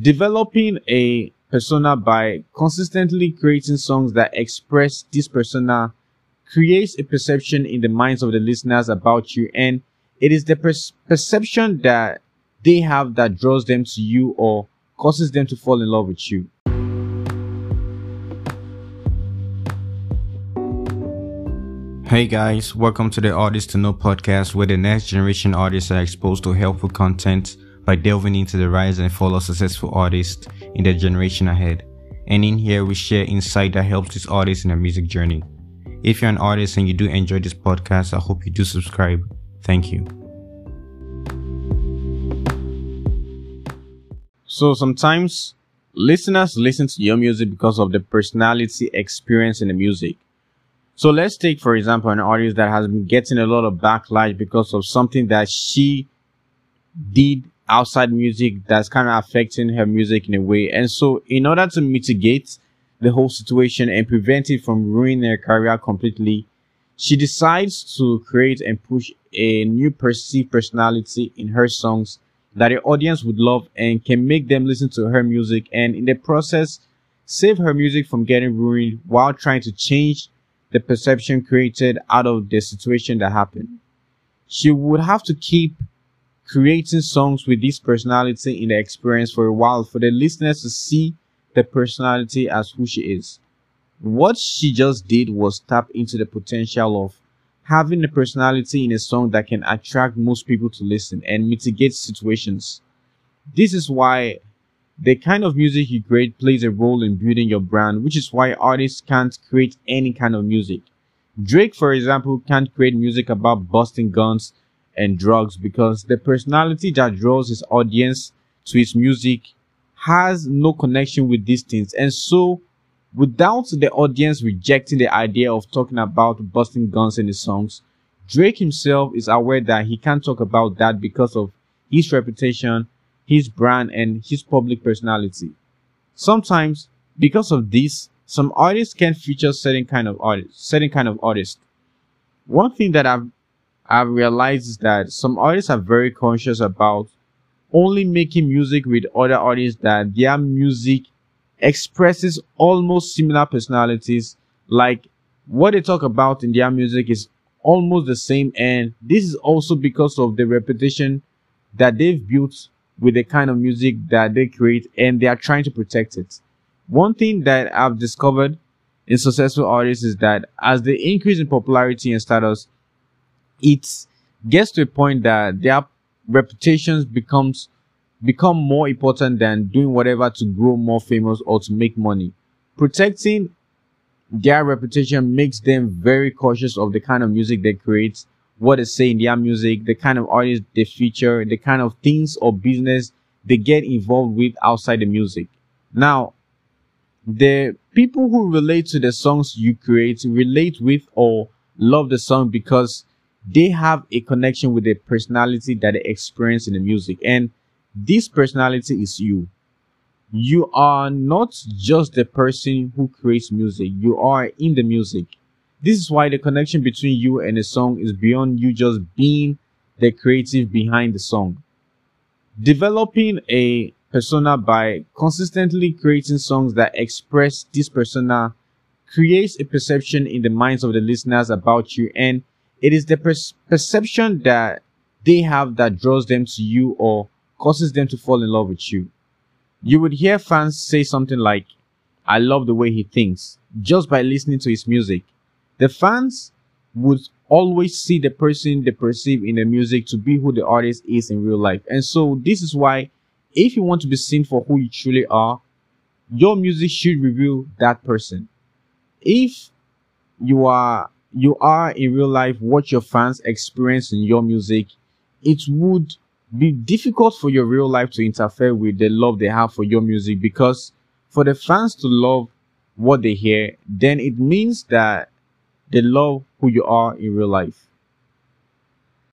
Developing a persona by consistently creating songs that express this persona creates a perception in the minds of the listeners about you, and it is the perception that they have that draws them to you or causes them to fall in love with you. Hey guys, welcome to the Artist to Know podcast, where the next generation artists are exposed to helpful content by delving into the rise and fall of successful artists in the generation ahead. And in here, we share insight that helps these artists in their music journey. If you're an artist and you do enjoy this podcast, I hope you do subscribe. Thank you. So sometimes listeners listen to your music because of the personality experience in the music. So let's take, for example, an artist that has been getting a lot of backlash because of something that she did outside music that's kind of affecting her music in a way. And so in order to mitigate the whole situation and prevent it from ruining her career completely, she decides to create and push a new perceived personality in her songs that the audience would love and can make them listen to her music, and in the process save her music from getting ruined while trying to change the perception created out of the situation that happened. She would have to keep creating songs with this personality in the experience for a while for the listeners to see the personality as who she is. What she just did was tap into the potential of having a personality in a song that can attract most people to listen and mitigate situations. This is why the kind of music you create plays a role in building your brand, which is why artists can't create any kind of music. Drake, for example, can't create music about busting guns and drugs because the personality that draws his audience to his music has no connection with these things. And so without the audience rejecting the idea of talking about busting guns in his songs, Drake himself is aware that he can't talk about that because of his reputation, his brand, and his public personality. Sometimes because of this, some artists can feature certain kind of artists. One thing that I've realized is that some artists are very conscious about only making music with other artists that their music expresses almost similar personalities. Like what they talk about in their music is almost the same, and this is also because of the reputation that they've built with the kind of music that they create, and they are trying to protect it. One thing that I've discovered in successful artists is that as they increase in popularity and status, it gets to a point that their reputations become more important than doing whatever to grow more famous or to make money. Protecting their reputation makes them very cautious of the kind of music they create, what they say in their music, the kind of artists they feature, the kind of things or business they get involved with outside the music. Now, the people who relate to the songs you create relate with or love the song because they have a connection with the personality that they experience in the music, and this personality is you. You are not just the person who creates music, you are in the music. This is why the connection between you and a song is beyond you just being the creative behind the song. Developing a persona by consistently creating songs that express this persona creates a perception in the minds of the listeners about you, and it is the perception that they have that draws them to you or causes them to fall in love with you. You would hear fans say something like, "I love the way he thinks," just by listening to his music. The fans would always see the person they perceive in the music to be who the artist is in real life. And so this is why if you want to be seen for who you truly are, your music should reveal that person. If you are in real life what your fans experience in your music, it would be difficult for your real life to interfere with the love they have for your music, because for the fans to love what they hear, then it means that they love who you are in real life.